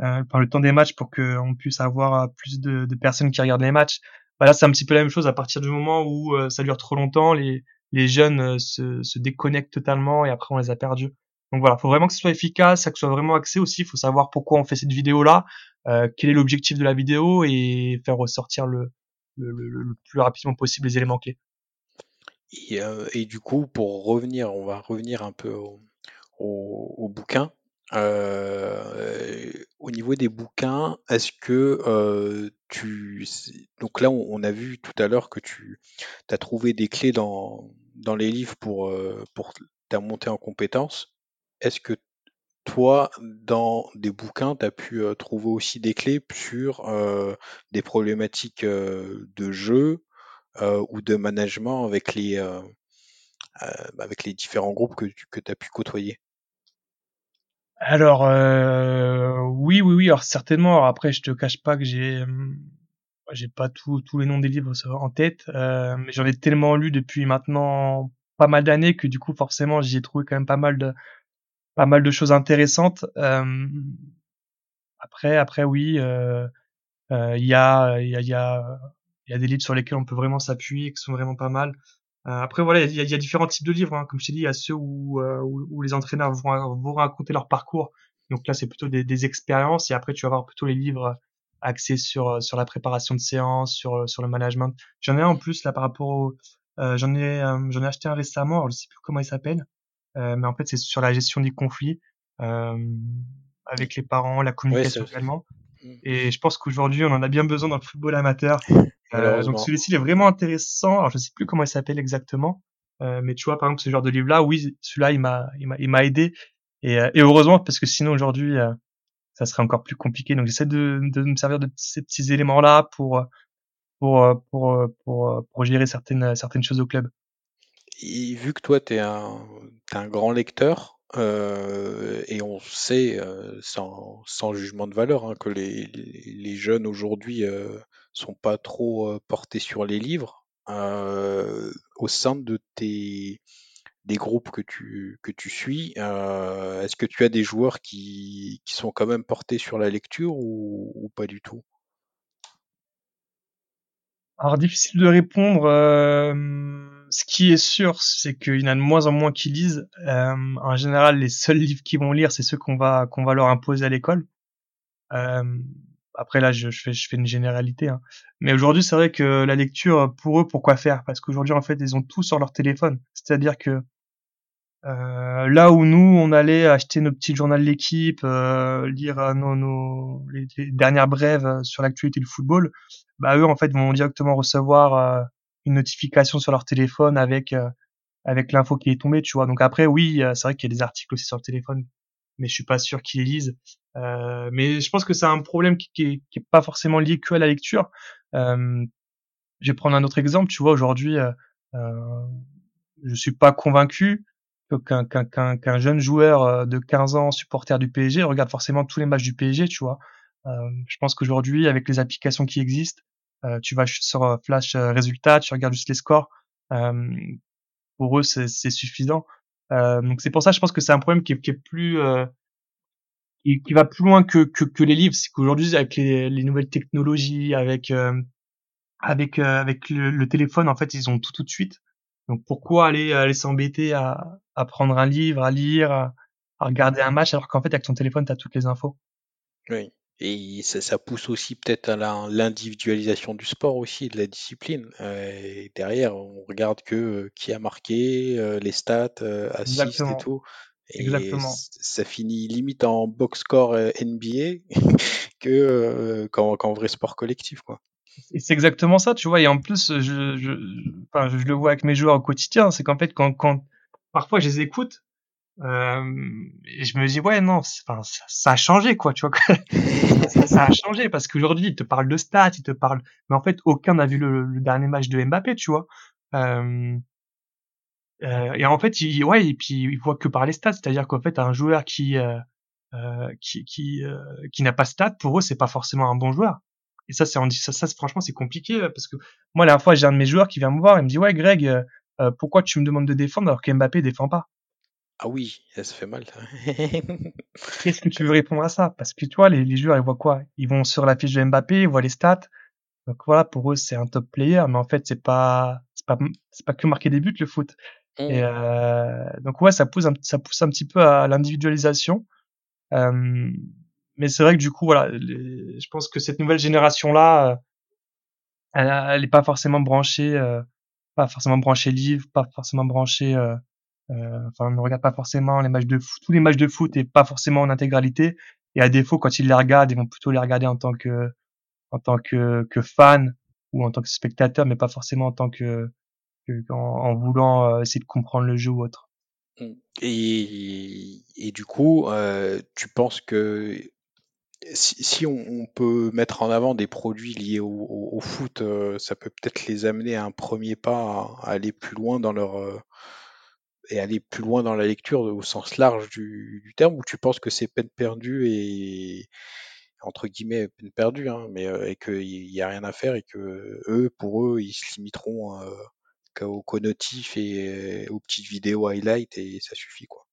Euh, par le temps des matchs pour qu'on puisse avoir plus de, de personnes qui regardent les matchs. Bah là, c'est un petit peu la même chose. À partir du moment où euh, ça dure trop longtemps, les, les jeunes euh, se, se déconnectent totalement et après on les a perdus. Donc voilà, faut vraiment que ce soit efficace, que ce soit vraiment axé aussi. Il faut savoir pourquoi on fait cette vidéo-là, euh, quel est l'objectif de la vidéo et faire ressortir le, le, le, le plus rapidement possible les éléments clés. Et, euh, et du coup, pour revenir, on va revenir un peu au, au, au bouquin. Euh, au niveau des bouquins, est-ce que euh, tu... Donc là, on, on a vu tout à l'heure que tu as trouvé des clés dans, dans les livres pour, euh, pour ta montée en compétences. Est-ce que toi, dans des bouquins, tu as pu euh, trouver aussi des clés sur euh, des problématiques euh, de jeu euh, ou de management avec les, euh, euh, avec les différents groupes que, que tu as pu côtoyer? Alors euh, oui oui oui alors certainement. Alors après, je te cache pas que j'ai j'ai pas tous tous les noms des livres en tête, euh, mais j'en ai tellement lu depuis maintenant pas mal d'années que du coup forcément j'y ai trouvé quand même pas mal de pas mal de choses intéressantes. Euh, après après oui il euh, euh, y a il y a il y a il y a des livres sur lesquels on peut vraiment s'appuyer qui sont vraiment pas mal. Après voilà, il y, y a différents types de livres, hein. Comme je t'ai dit, il y a ceux où, euh, où, où les entraîneurs vont, vont raconter leur parcours. Donc là, c'est plutôt des, des expériences. Et après, tu vas avoir plutôt les livres axés sur sur la préparation de séance, sur sur le management. J'en ai un en plus là par rapport au, euh, j'en ai euh, j'en ai acheté un récemment. Alors, je sais plus comment il s'appelle, euh, mais en fait, c'est sur la gestion des conflits euh, avec les parents, la communication ouais, également. Et je pense qu'aujourd'hui, on en a bien besoin dans le football amateur. Euh, donc celui-ci, il est vraiment intéressant. Alors, je sais plus comment il s'appelle exactement, euh, mais tu vois, par exemple, ce genre de livre-là, oui, celui-là, il m'a, il m'a, il m'a aidé. Et, euh, et heureusement, parce que sinon, aujourd'hui, euh, ça serait encore plus compliqué. Donc, j'essaie de, de me servir de ces petits éléments-là pour, pour, pour, pour, pour gérer certaines, certaines choses au club. Et vu que toi, t'es un, t'es un grand lecteur. Euh, et on sait euh, sans, sans jugement de valeur hein, que les, les, les jeunes aujourd'hui euh, sont pas trop euh, portés sur les livres. Euh, au sein de tes des groupes que tu que tu suis, euh, est-ce que tu as des joueurs qui, qui sont quand même portés sur la lecture ou, ou pas du tout? Alors difficile de répondre. Euh... Ce qui est sûr, c'est qu'il y en a de moins en moins qui lisent. Euh, en général, les seuls livres qu'ils vont lire, c'est ceux qu'on va qu'on va leur imposer à l'école. Euh, après, là, je, je fais je fais une généralité, hein. Mais aujourd'hui, c'est vrai que la lecture, pour eux, pourquoi faire? Parce qu'aujourd'hui, en fait, ils ont tout sur leur téléphone. C'est-à-dire que euh, là où nous, on allait acheter nos petits journaux de l'équipe, euh, lire nos nos les, les dernières brèves sur l'actualité du football, bah eux, en fait, vont directement recevoir euh, une notification sur leur téléphone avec euh, avec l'info qui est tombée, tu vois. Donc après, oui, euh, c'est vrai qu'il y a des articles aussi sur le téléphone, mais je suis pas sûr qu'ils les lisent. Euh, mais je pense que c'est un problème qui, qui, est, qui est pas forcément lié que à la lecture. Euh, je vais prendre un autre exemple, tu vois. Aujourd'hui, euh, euh, je suis pas convaincu que qu'un, qu'un, qu'un, qu'un jeune joueur de quinze ans, supporter du P S G, regarde forcément tous les matchs du P S G, tu vois. Euh, je pense qu'aujourd'hui, avec les applications qui existent, Euh, tu vas sur euh, Flash euh, Résultats, tu regardes juste les scores. Euh, pour eux, c'est, c'est suffisant. Euh, donc c'est pour ça, je pense que c'est un problème qui est, qui est plus, euh, qui, qui va plus loin que, que, que les livres. C'est qu'aujourd'hui, avec les, les nouvelles technologies, avec euh, avec euh, avec le, le téléphone, en fait, ils ont tout tout de suite. Donc pourquoi aller aller s'embêter à, à prendre un livre, à lire, à, à regarder un match, alors qu'en fait, avec ton téléphone, t'as toutes les infos. Oui. Et ça, ça pousse aussi peut-être à la, l'individualisation du sport aussi, de la discipline. Euh, et derrière, on regarde que euh, qui a marqué, euh, les stats, euh, assists et tout. Et Exactement. Ça finit limite en box score N B A que euh, qu'en, qu'en vrai sport collectif, quoi. Et c'est exactement ça, tu vois. Et en plus, je, je, enfin, je le vois avec mes joueurs au quotidien, c'est qu'en fait, quand, quand parfois je les écoute. Euh, et je me dis ouais non, enfin ça, ça a changé quoi, tu vois. ça, ça a changé parce qu'aujourd'hui ils te parlent de stats, ils te parlent, mais en fait aucun n'a vu le, le dernier match de Mbappé, tu vois. Euh, euh, et en fait il, ouais et puis ils voient que par les stats, c'est-à-dire qu'en fait un joueur qui euh, qui qui euh, qui n'a pas de stats, pour eux c'est pas forcément un bon joueur. Et ça c'est on dit ça, ça franchement c'est compliqué parce que moi la dernière fois j'ai un de mes joueurs qui vient me voir, il me dit ouais Greg, euh, pourquoi tu me demandes de défendre alors que Mbappé défend pas? Ah oui, ça se fait mal. Qu'est-ce que tu veux répondre à ça? Parce que tu vois, les, les joueurs, ils voient quoi? Ils vont sur la fiche de Mbappé, ils voient les stats. Donc voilà, pour eux, c'est un top player, mais en fait, c'est pas, c'est pas, c'est pas que marquer des buts le foot. Mmh. Et euh, donc ouais, ça pousse, un, ça pousse un petit peu à l'individualisation. Euh, mais c'est vrai que du coup, voilà, les, je pense que cette nouvelle génération-là, elle, elle est pas forcément branchée, euh, pas forcément branchée livre, pas forcément branchée. Euh, Euh, enfin, on ne regarde pas forcément les matchs de foot, tous les matchs de foot et pas forcément en intégralité. Et à défaut, quand ils les regardent, ils vont plutôt les regarder en tant que, en tant que, que fan ou en tant que spectateur, mais pas forcément en tant que, que en, en voulant essayer de comprendre le jeu ou autre. Et, et du coup, euh, tu penses que si, si on, on peut mettre en avant des produits liés au, au, au foot, euh, ça peut peut-être les amener à un premier pas, à, à aller plus loin dans leur euh, et aller plus loin dans la lecture au sens large du, du terme, ou tu penses que c'est peine perdue et entre guillemets peine perdue, hein, mais euh, et qu'il n'y a rien à faire et que eux, pour eux, ils se limiteront euh, qu'aux connotifs et euh, aux petites vidéos highlights et ça suffit quoi.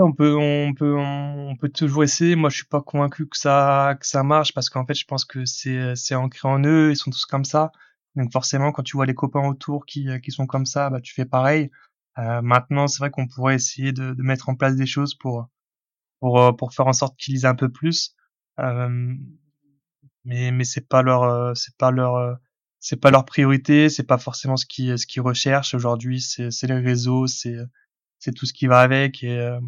On peut, on peut, on peut toujours essayer. Moi, je suis pas convaincu que ça, que ça marche parce qu'en fait, je pense que c'est, c'est ancré en eux. Ils sont tous comme ça. Donc forcément, quand tu vois les copains autour qui, qui sont comme ça, bah tu fais pareil. Euh, maintenant, c'est vrai qu'on pourrait essayer de, de mettre en place des choses pour, pour, pour faire en sorte qu'ils lisent un peu plus. Euh, mais, mais c'est pas leur, c'est pas leur, c'est pas leur priorité. C'est pas forcément ce qu'ils, ce qu'ils recherchent aujourd'hui. C'est, c'est les réseaux. C'est, c'est tout ce qui va avec. Et euh,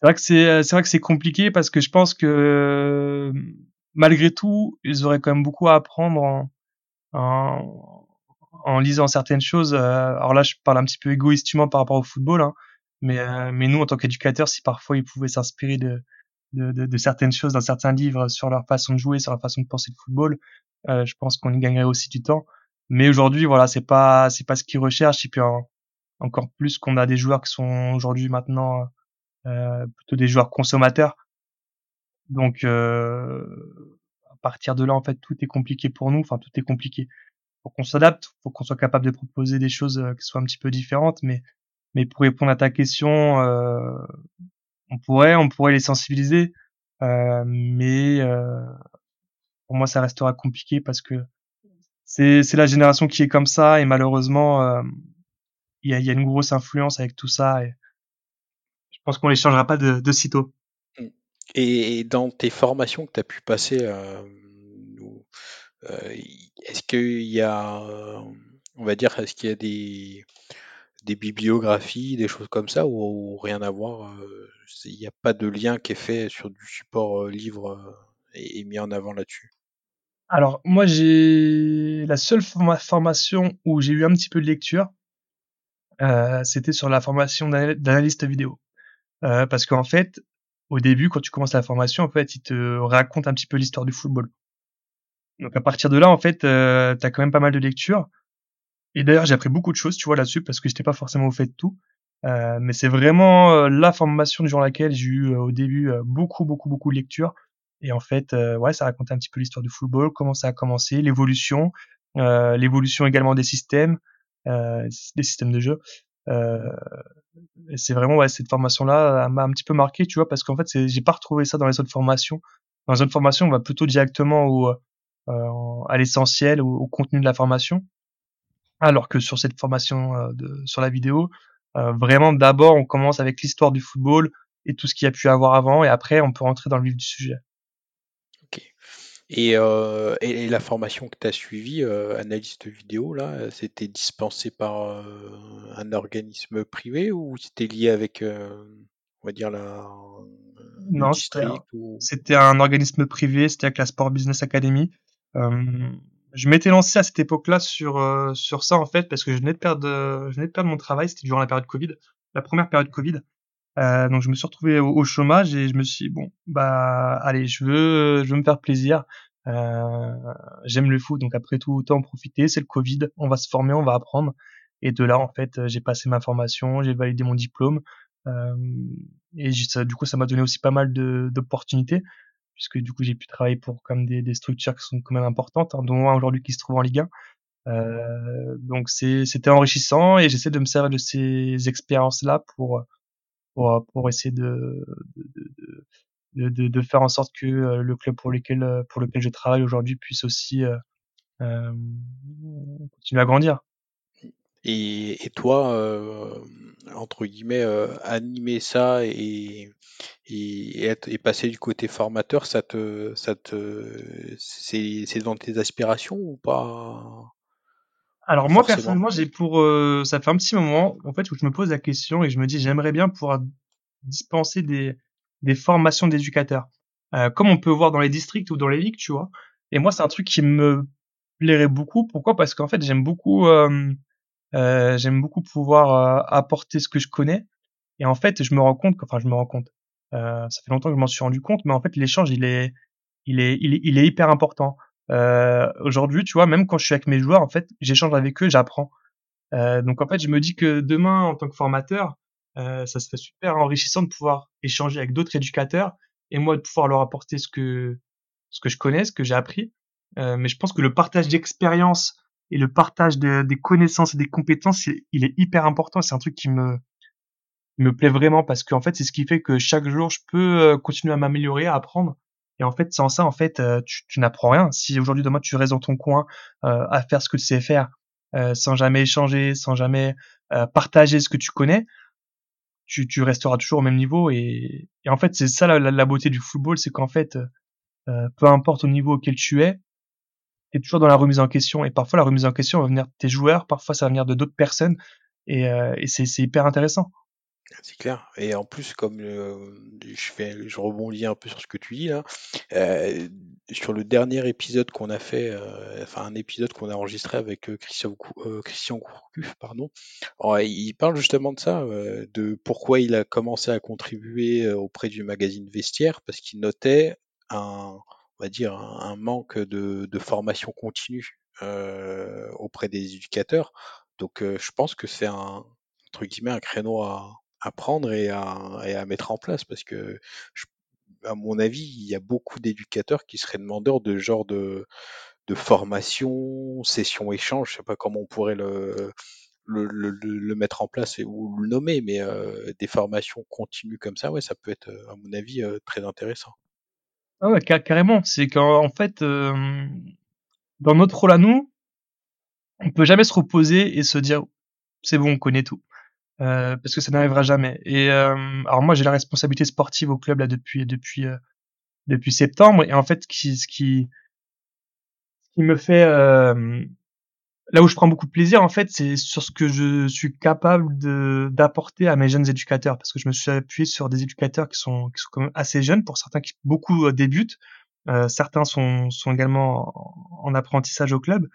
c'est vrai que c'est, c'est vrai que c'est compliqué parce que je pense que malgré tout, ils auraient quand même beaucoup à apprendre en, en, en lisant certaines choses. Alors là, je parle un petit peu égoïstement par rapport au football, hein, mais, euh, mais nous, en tant qu'éducateurs, si parfois ils pouvaient s'inspirer de, de, de, de certaines choses dans certains livres sur leur façon de jouer, sur leur façon de penser le football, euh, je pense qu'on y gagnerait aussi du temps. Mais aujourd'hui, voilà, c'est pas, c'est pas ce qu'ils recherchent. Et puis en, encore plus qu'on a des joueurs qui sont aujourd'hui maintenant euh, plutôt des joueurs consommateurs. Donc, euh, à partir de là, en fait, tout est compliqué pour nous. Enfin, tout est compliqué. Faut qu'on s'adapte, faut qu'on soit capable de proposer des choses euh, qui soient un petit peu différentes. Mais, mais pour répondre à ta question, euh, on pourrait, on pourrait les sensibiliser. Euh, mais euh, pour moi, ça restera compliqué parce que c'est, c'est la génération qui est comme ça. Et malheureusement, il euh, y a, y a une grosse influence avec tout ça. Et je pense qu'on les changera pas de, de sitôt. Et dans tes formations que tu as pu passer, euh, euh, est-ce qu'il y a, on va dire, est-ce qu'il y a des, des bibliographies, des choses comme ça, ou rien à voir, il euh, n'y a pas de lien qui est fait sur du support euh, livre euh, et, et mis en avant là-dessus? Alors, moi, j'ai la seule forma- formation où j'ai eu un petit peu de lecture, euh, c'était sur la formation d'anal- d'analyste vidéo. Euh, parce qu'en fait, au début, quand tu commences la formation, en fait, ils te racontent un petit peu l'histoire du football. Donc, à partir de là, en fait, euh, t'as quand même pas mal de lectures. Et d'ailleurs, j'ai appris beaucoup de choses, tu vois, là-dessus, parce que j'étais pas forcément au fait de tout. Euh, mais c'est vraiment euh, la formation durant laquelle j'ai eu, euh, au début, euh, beaucoup, beaucoup, beaucoup de lectures. Et en fait, euh, ouais, ça racontait un petit peu l'histoire du football, comment ça a commencé, l'évolution, euh, l'évolution également des systèmes, euh, des systèmes de jeu. Euh, et c'est vraiment, ouais, cette formation-là m'a un petit peu marqué, tu vois, parce qu'en fait, c'est, j'ai pas retrouvé ça dans les autres formations. Dans les autres formations, on va plutôt directement au, euh, à l'essentiel, au, au contenu de la formation. Alors que sur cette formation, euh, de, sur la vidéo, euh, vraiment, d'abord, on commence avec l'histoire du football et tout ce qu'il y a pu avoir avant, et après, on peut rentrer dans le vif du sujet. Ok. Et, euh, et, et la formation que tu as suivie, euh, analyste vidéo, là, c'était dispensé par euh, un organisme privé ou c'était lié avec, euh, on va dire, la, non, le district c'était, ou... c'était un organisme privé, c'était avec la Sport Business Academy. Euh, je m'étais lancé à cette époque-là sur, euh, sur ça, en fait, parce que je venais de perdre, euh, je venais de perdre mon travail, c'était durant la période Covid, la première période Covid. Euh, donc je me suis retrouvé au, au chômage et je me suis dit, bon bah allez, je veux je veux me faire plaisir, euh, j'aime le foot, donc après tout autant en profiter, c'est le Covid, on va se former, on va apprendre. Et de là, en fait, j'ai passé ma formation, j'ai validé mon diplôme, euh, et ça, du coup ça m'a donné aussi pas mal de d'opportunités, puisque du coup j'ai pu travailler pour comme des, des structures qui sont quand même importantes, hein, dont un aujourd'hui qui se trouve en Ligue un. Euh, donc c'est c'était enrichissant et j'essaie de me servir de ces expériences là pour Pour, pour essayer de de, de, de de faire en sorte que le club pour lequel pour lequel je travaille aujourd'hui puisse aussi euh, euh, continuer à grandir. Et, et toi, euh, entre guillemets, euh, animer ça et et, être, et passer du côté formateur, ça te ça te c'est c'est dans tes aspirations ou pas? Alors moi, forcément. Personnellement, j'ai pour euh, ça fait un petit moment en fait où je me pose la question et je me dis j'aimerais bien pouvoir dispenser des des formations d'éducateurs, euh, comme on peut voir dans les districts ou dans les ligues, tu vois. Et moi, c'est un truc qui me plairait beaucoup. Pourquoi ? Parce qu'en fait, j'aime beaucoup euh, euh, j'aime beaucoup pouvoir euh, apporter ce que je connais. Et en fait, je me rends compte, enfin, je me rends compte. Euh, ça fait longtemps que je m'en suis rendu compte, mais en fait, l'échange, il est, il est, il est, il est hyper important. Euh, aujourd'hui, tu vois, même quand je suis avec mes joueurs, en fait, j'échange avec eux, j'apprends. Euh, donc, en fait, je me dis que demain, en tant que formateur, euh, ça serait super enrichissant de pouvoir échanger avec d'autres éducateurs et moi de pouvoir leur apporter ce que, ce que je connais, ce que j'ai appris. Euh, mais je pense que le partage d'expérience et le partage de, des connaissances et des compétences, il, il est hyper important. C'est un truc qui me me plaît vraiment parce que en fait c'est ce qui fait que chaque jour je peux euh, continuer à m'améliorer, à apprendre. Et en fait sans ça en fait euh, tu, tu n'apprends rien. Si aujourd'hui demain tu restes dans ton coin euh, à faire ce que tu sais faire, euh, sans jamais échanger, sans jamais euh, partager ce que tu connais, tu, tu resteras toujours au même niveau. Et, et en fait c'est ça la, la, la beauté du football, c'est qu'en fait euh, peu importe au niveau auquel tu es, t'es toujours dans la remise en question. Et parfois la remise en question va venir de tes joueurs, parfois ça va venir de d'autres personnes. Et, euh, et c'est, c'est hyper intéressant. C'est clair. Et en plus, comme euh, je fais, je rebondis un peu sur ce que tu dis là, euh, sur le dernier épisode qu'on a fait, euh, enfin un épisode qu'on a enregistré avec euh, Christian, euh, Christian Gourcuff, pardon. Alors, il parle justement de ça, euh, de pourquoi il a commencé à contribuer auprès du magazine Vestiaire, parce qu'il notait un, on va dire, un manque de, de formation continue euh, auprès des éducateurs. Donc, euh, je pense que c'est un, entre guillemets, un créneau à à prendre et à, et à mettre en place parce que, je, à mon avis, il y a beaucoup d'éducateurs qui seraient demandeurs de genre de, de formation, session échange, je sais pas comment on pourrait le, le, le, le mettre en place et, ou le nommer, mais euh, des formations continues comme ça, ouais, ça peut être, à mon avis, euh, très intéressant. Ah ouais, car, carrément, c'est qu'en en fait, euh, dans notre rôle à nous, on peut jamais se reposer et se dire c'est bon, on connaît tout. Euh, parce que ça n'arrivera jamais. Et euh, alors moi j'ai la responsabilité sportive au club là depuis depuis euh, depuis septembre et en fait ce qui ce qui qui me fait euh, là où je prends beaucoup de plaisir en fait c'est sur ce que je suis capable de d'apporter à mes jeunes éducateurs parce que je me suis appuyé sur des éducateurs qui sont qui sont quand même assez jeunes pour certains qui beaucoup euh, débutent, euh, certains sont sont également en, en apprentissage au club.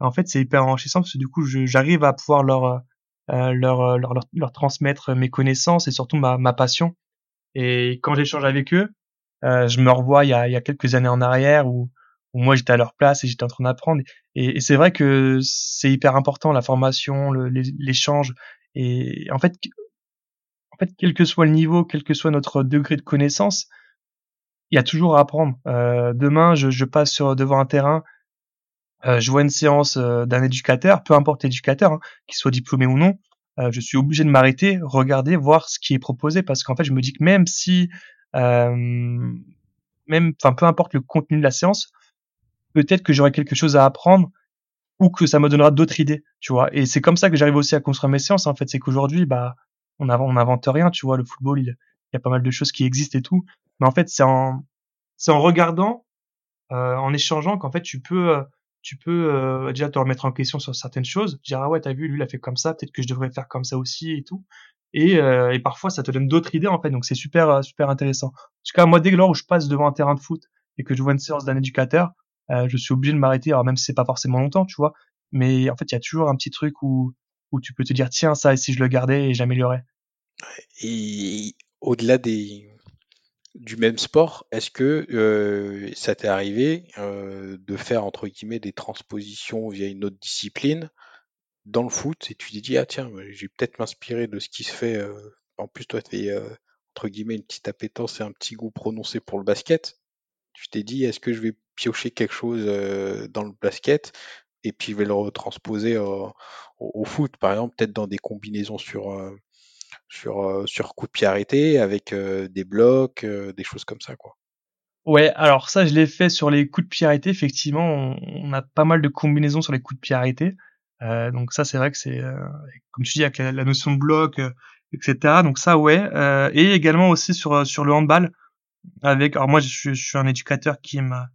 En fait c'est hyper enrichissant parce que du coup je, j'arrive à pouvoir leur euh, Euh, leur, leur leur leur transmettre mes connaissances et surtout ma ma passion. Et quand j'échange avec eux, euh, je me revois il y a il y a quelques années en arrière où où moi j'étais à leur place et j'étais en train d'apprendre. Et, et c'est vrai que c'est hyper important la formation, le, l'échange. Et en fait en fait quel que soit le niveau, quel que soit notre degré de connaissance, il y a toujours à apprendre. Euh, demain je je passe sur devant un terrain. Euh, je vois une séance euh, d'un éducateur, peu importe l'éducateur, hein, qu'il soit diplômé ou non, euh, je suis obligé de m'arrêter, regarder, voir ce qui est proposé, parce qu'en fait, je me dis que même si, euh, même, enfin, peu importe le contenu de la séance, peut-être que j'aurai quelque chose à apprendre ou que ça me donnera d'autres idées, tu vois. Et c'est comme ça que j'arrive aussi à construire mes séances. En fait, c'est qu'aujourd'hui, bah, on n'invente on invente rien, tu vois. Le football, il, il y a pas mal de choses qui existent et tout, mais en fait, c'est en, c'est en regardant, euh, en échangeant, qu'en fait, tu peux euh, tu peux euh, déjà te remettre en question sur certaines choses, dire ah ouais t'as vu lui il a fait comme ça, peut-être que je devrais faire comme ça aussi et tout, et, euh, et parfois ça te donne d'autres idées en fait, donc c'est super super intéressant. En tout cas moi dès que lors où je passe devant un terrain de foot et que je vois une séance d'un éducateur, euh, je suis obligé de m'arrêter, alors même si c'est pas forcément longtemps tu vois, mais en fait il y a toujours un petit truc où où tu peux te dire tiens ça et si je le gardais et j'améliorais. Et au-delà des du même sport, est-ce que euh, ça t'est arrivé euh, de faire entre guillemets des transpositions via une autre discipline dans le foot et tu t'es dit ah tiens j'ai peut-être m'inspirer de ce qui se fait, euh... en plus toi tu as euh, entre guillemets une petite appétence et un petit goût prononcé pour le basket, tu t'es dit est-ce que je vais piocher quelque chose euh, dans le basket et puis je vais le retransposer euh, au, au foot par exemple, peut-être dans des combinaisons sur euh... sur euh, sur coup de pied arrêté avec euh, des blocs, euh, des choses comme ça quoi. Ouais, alors ça je l'ai fait sur les coups de pied arrêtés, effectivement, on, on a pas mal de combinaisons sur les coups de pied arrêtés. Euh donc ça c'est vrai que c'est euh, comme tu dis avec la, la notion de bloc euh, et cetera. Donc ça ouais, euh, et également aussi sur sur le handball avec, alors moi je suis je suis un éducateur qui aime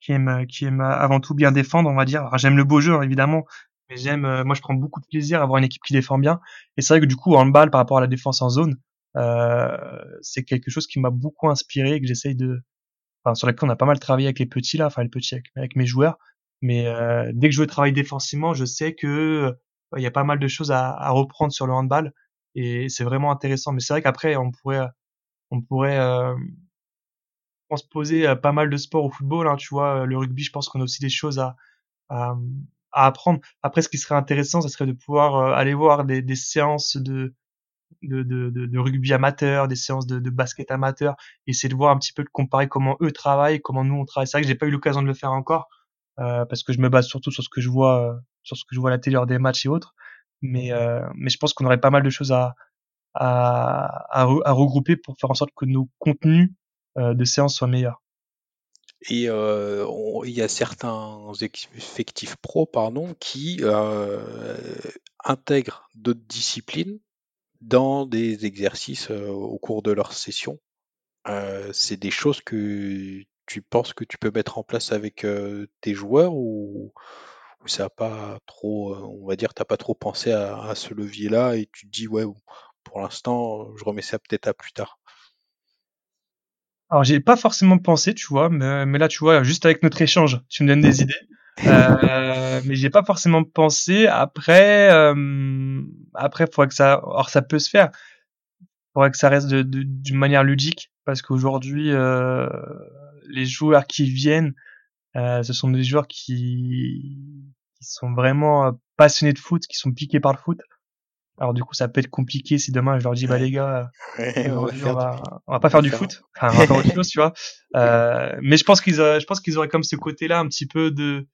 qui aime qui aime avant tout bien défendre, on va dire. Alors, j'aime le beau jeu évidemment, mais j'aime, euh, moi je prends beaucoup de plaisir à avoir une équipe qui défend bien. Et c'est vrai que du coup, en handball par rapport à la défense en zone, euh, c'est quelque chose qui m'a beaucoup inspiré et que j'essaye de, enfin, sur laquelle on a pas mal travaillé avec les petits là, enfin les petits avec, avec mes joueurs. Mais euh, dès que je veux travailler défensivement, je sais que il euh, y a pas mal de choses à, à reprendre sur le handball et c'est vraiment intéressant. Mais c'est vrai qu'après, on pourrait, on pourrait euh, on se poser pas mal de sports au football, hein, tu vois, le rugby, je pense qu'on a aussi des choses à, à, à apprendre. Après, ce qui serait intéressant, ça serait de pouvoir aller voir des, des séances de, de, de, de rugby amateur, des séances de, de basket amateur, essayer de voir un petit peu, de comparer comment eux travaillent, comment nous on travaille. C'est vrai que j'ai pas eu l'occasion de le faire encore, euh, parce que je me base surtout sur ce que je vois, euh, sur ce que je vois à la télé lors des matchs et autres. Mais, euh, mais je pense qu'on aurait pas mal de choses à, à, à, re, à regrouper pour faire en sorte que nos contenus de séances soient meilleures. Et euh, on, il y a certains effectifs pro pardon, qui euh, intègrent d'autres disciplines dans des exercices euh, au cours de leur session. Euh, c'est des choses que tu penses que tu peux mettre en place avec euh, tes joueurs ou, ou ça a pas trop, on va dire, t'as pas trop pensé à, à ce levier-là et tu te dis ouais, pour l'instant, je remets ça peut-être à plus tard. Alors, j'ai pas forcément pensé, tu vois, mais, mais là, tu vois, juste avec notre échange, tu me donnes des idées. Euh, mais j'ai pas forcément pensé. Après, euh, après, faudrait que ça, or, ça peut se faire. Faudrait que ça reste de, de, d'une manière ludique, parce qu'aujourd'hui, euh, les joueurs qui viennent, euh, ce sont des joueurs qui, qui sont vraiment passionnés de foot, qui sont piqués par le foot. Alors du coup, ça peut être compliqué si demain je leur dis bah les gars, ouais, on, va on, va, du... on va pas faire du foot, enfin on va faire autre chose, tu vois. Euh, mais je pense qu'ils, je pense qu'ils auraient comme ce côté-là un petit peu de,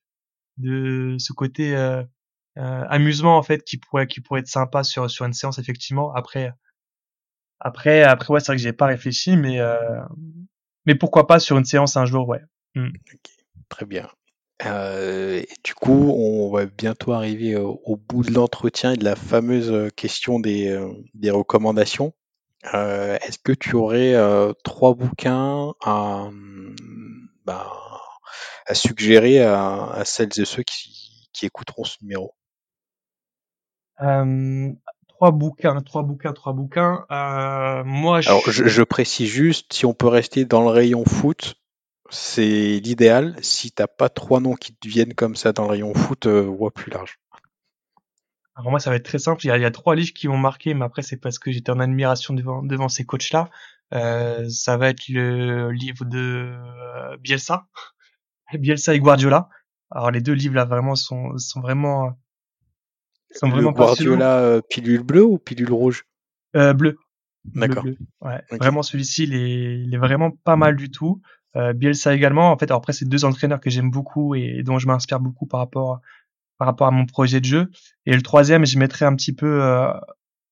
de ce côté euh, euh, amusement en fait qui pourrait, qui pourrait être sympa sur sur une séance effectivement. Après, après, après ouais, c'est vrai que j'ai pas réfléchi, mais euh, mais pourquoi pas sur une séance un jour, ouais. Mm. Okay, très bien. Euh, et du coup, on va bientôt arriver au, au bout de l'entretien et de la fameuse question des, euh, des recommandations. Euh, est-ce que tu aurais euh, trois bouquins à, bah, à suggérer à, à celles et ceux qui, qui écouteront ce numéro ? euh, Trois bouquins, trois bouquins, trois bouquins. Euh, moi, je... Alors, je, je précise juste, si on peut rester dans le rayon foot, c'est l'idéal. Si t'as pas trois noms qui te viennent comme ça dans le rayon foot, euh, voire plus large. Alors moi, ça va être très simple. Il y a, il y a trois livres qui m'ont marqué, mais après, c'est parce que j'étais en admiration devant, devant ces coachs-là. Euh, ça va être le livre de euh, Bielsa. Bielsa et Guardiola. Alors, les deux livres-là, vraiment, sont, sont vraiment, sont le vraiment Guardiola, euh, pilule bleue ou pilule rouge? Euh, bleu. D'accord. Bleu, bleu. Ouais. Okay. Vraiment, celui-ci, il est, il est vraiment pas mal du tout. Euh, Bielsa également. En fait, alors après, c'est deux entraîneurs que j'aime beaucoup et, et dont je m'inspire beaucoup par rapport, par rapport à mon projet de jeu. Et le troisième, je mettrais un petit peu euh,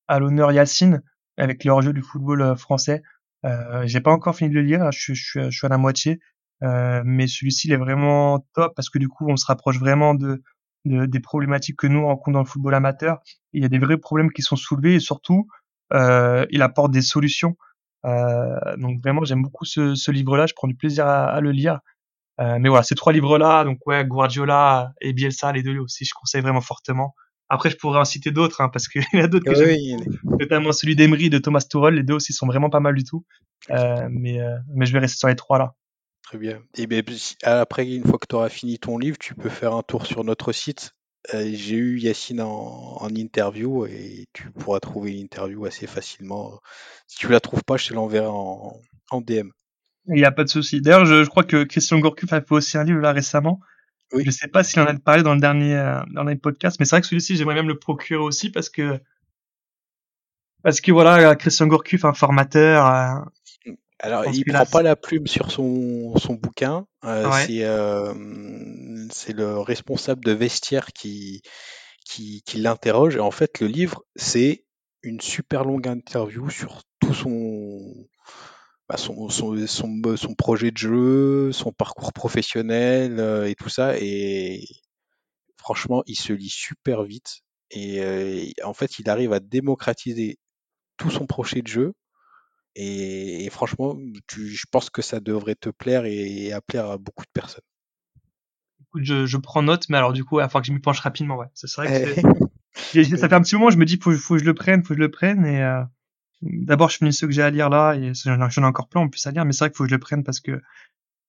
à l'honneur Yacine avec le hors-jeu du football euh, français. Euh, j'ai pas encore fini de le lire, je, je, je, je suis à la moitié, euh, mais celui-ci il est vraiment top parce que du coup, on se rapproche vraiment de, de des problématiques que nous rencontrons dans le football amateur. Il y a des vrais problèmes qui sont soulevés et surtout, euh, il apporte des solutions. Euh, donc vraiment j'aime beaucoup ce, ce livre-là, je prends du plaisir à, à le lire. Euh, mais voilà, ces trois livres-là, donc ouais, Guardiola et Bielsa, les deux aussi, je conseille vraiment fortement. Après, je pourrais en citer d'autres, hein, parce qu'il y en a d'autres que oui, j'aime, oui. Notamment celui d'Emery, de Thomas Tuchel, les deux aussi sont vraiment pas mal du tout. Euh, mais euh, mais je vais rester sur les trois là. Très bien. Et ben après, une fois que tu auras fini ton livre, tu peux faire un tour sur notre site. Euh, j'ai eu Yacine en, en interview et tu pourras trouver l'interview assez facilement. Si tu la trouves pas, je te l'enverrai en, en D M. Il n'y a pas de souci. D'ailleurs, je, je crois que Christian Gourcuff a fait aussi un livre là récemment. Oui. Je ne sais pas s'il en a parlé dans le dernier, dans les podcasts, mais c'est vrai que celui-ci, j'aimerais bien me le procurer aussi parce que, parce que voilà, Christian Gourcuff, un formateur. Euh, Alors, il prend là, pas c'est... la plume sur son, son bouquin. Euh, ouais. C'est, euh, c'est le responsable de Vestiaire qui, qui, qui l'interroge. Et en fait, le livre, c'est une super longue interview sur tout son, bah, son, son, son, son projet de jeu, son parcours professionnel euh, et tout ça. Et franchement, il se lit super vite. Et euh, en fait, il arrive à démocratiser tout son projet de jeu. Et, et franchement, tu, je pense que ça devrait te plaire et, et à plaire à beaucoup de personnes. écoute, je, je prends note, mais alors du coup, il va falloir que je m'y penche rapidement. Ouais, c'est vrai que c'est... ça fait un petit moment, je me dis, faut, faut que je le prenne, faut que je le prenne. Et euh, d'abord, je finis ceux que j'ai à lire là, et j'en ai encore plein en plus à lire, mais c'est vrai qu'il faut que je le prenne parce que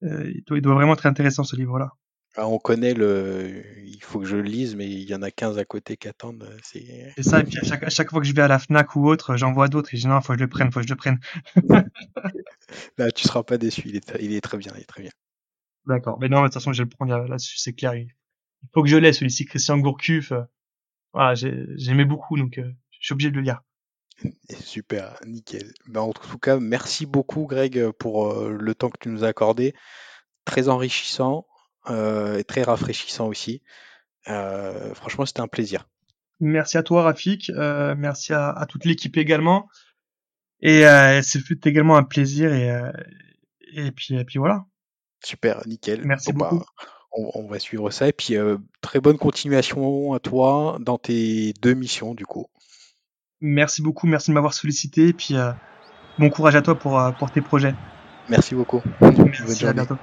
euh, il, doit, il doit vraiment être intéressant ce livre-là. Ah, on connaît le, il faut que je le lise, mais il y en a quinze à côté qui attendent. C'est, c'est ça, et puis à chaque, à chaque fois que je vais à la FNAC ou autre, j'en vois d'autres et je dis non, faut que je le prenne, faut que je le prenne. Là, tu seras pas déçu, il est, il est très bien, il est très bien. D'accord, mais non, mais de toute façon, je vais le prendre là-dessus, c'est clair. Il faut que je l'aie, celui-ci, Christian Gourcuff. Euh, voilà, j'ai, j'aimais beaucoup, donc euh, je suis obligé de le lire. Super, nickel. Ben, en tout cas, merci beaucoup, Greg, pour euh, le temps que tu nous as accordé. Très enrichissant. Euh, et très rafraîchissant aussi. Euh, franchement, c'était un plaisir. Merci à toi, Rafik. Euh, merci à, à toute l'équipe également. Et euh, c'était également un plaisir. Et, euh, et, puis, et puis voilà. Super, nickel. Merci bon, beaucoup. Bah, on, on va suivre ça. Et puis, euh, très bonne continuation à toi dans tes deux missions, du coup. Merci beaucoup. Merci de m'avoir sollicité. Et puis, euh, bon courage à toi pour, pour tes projets. Merci beaucoup. Merci, à bientôt.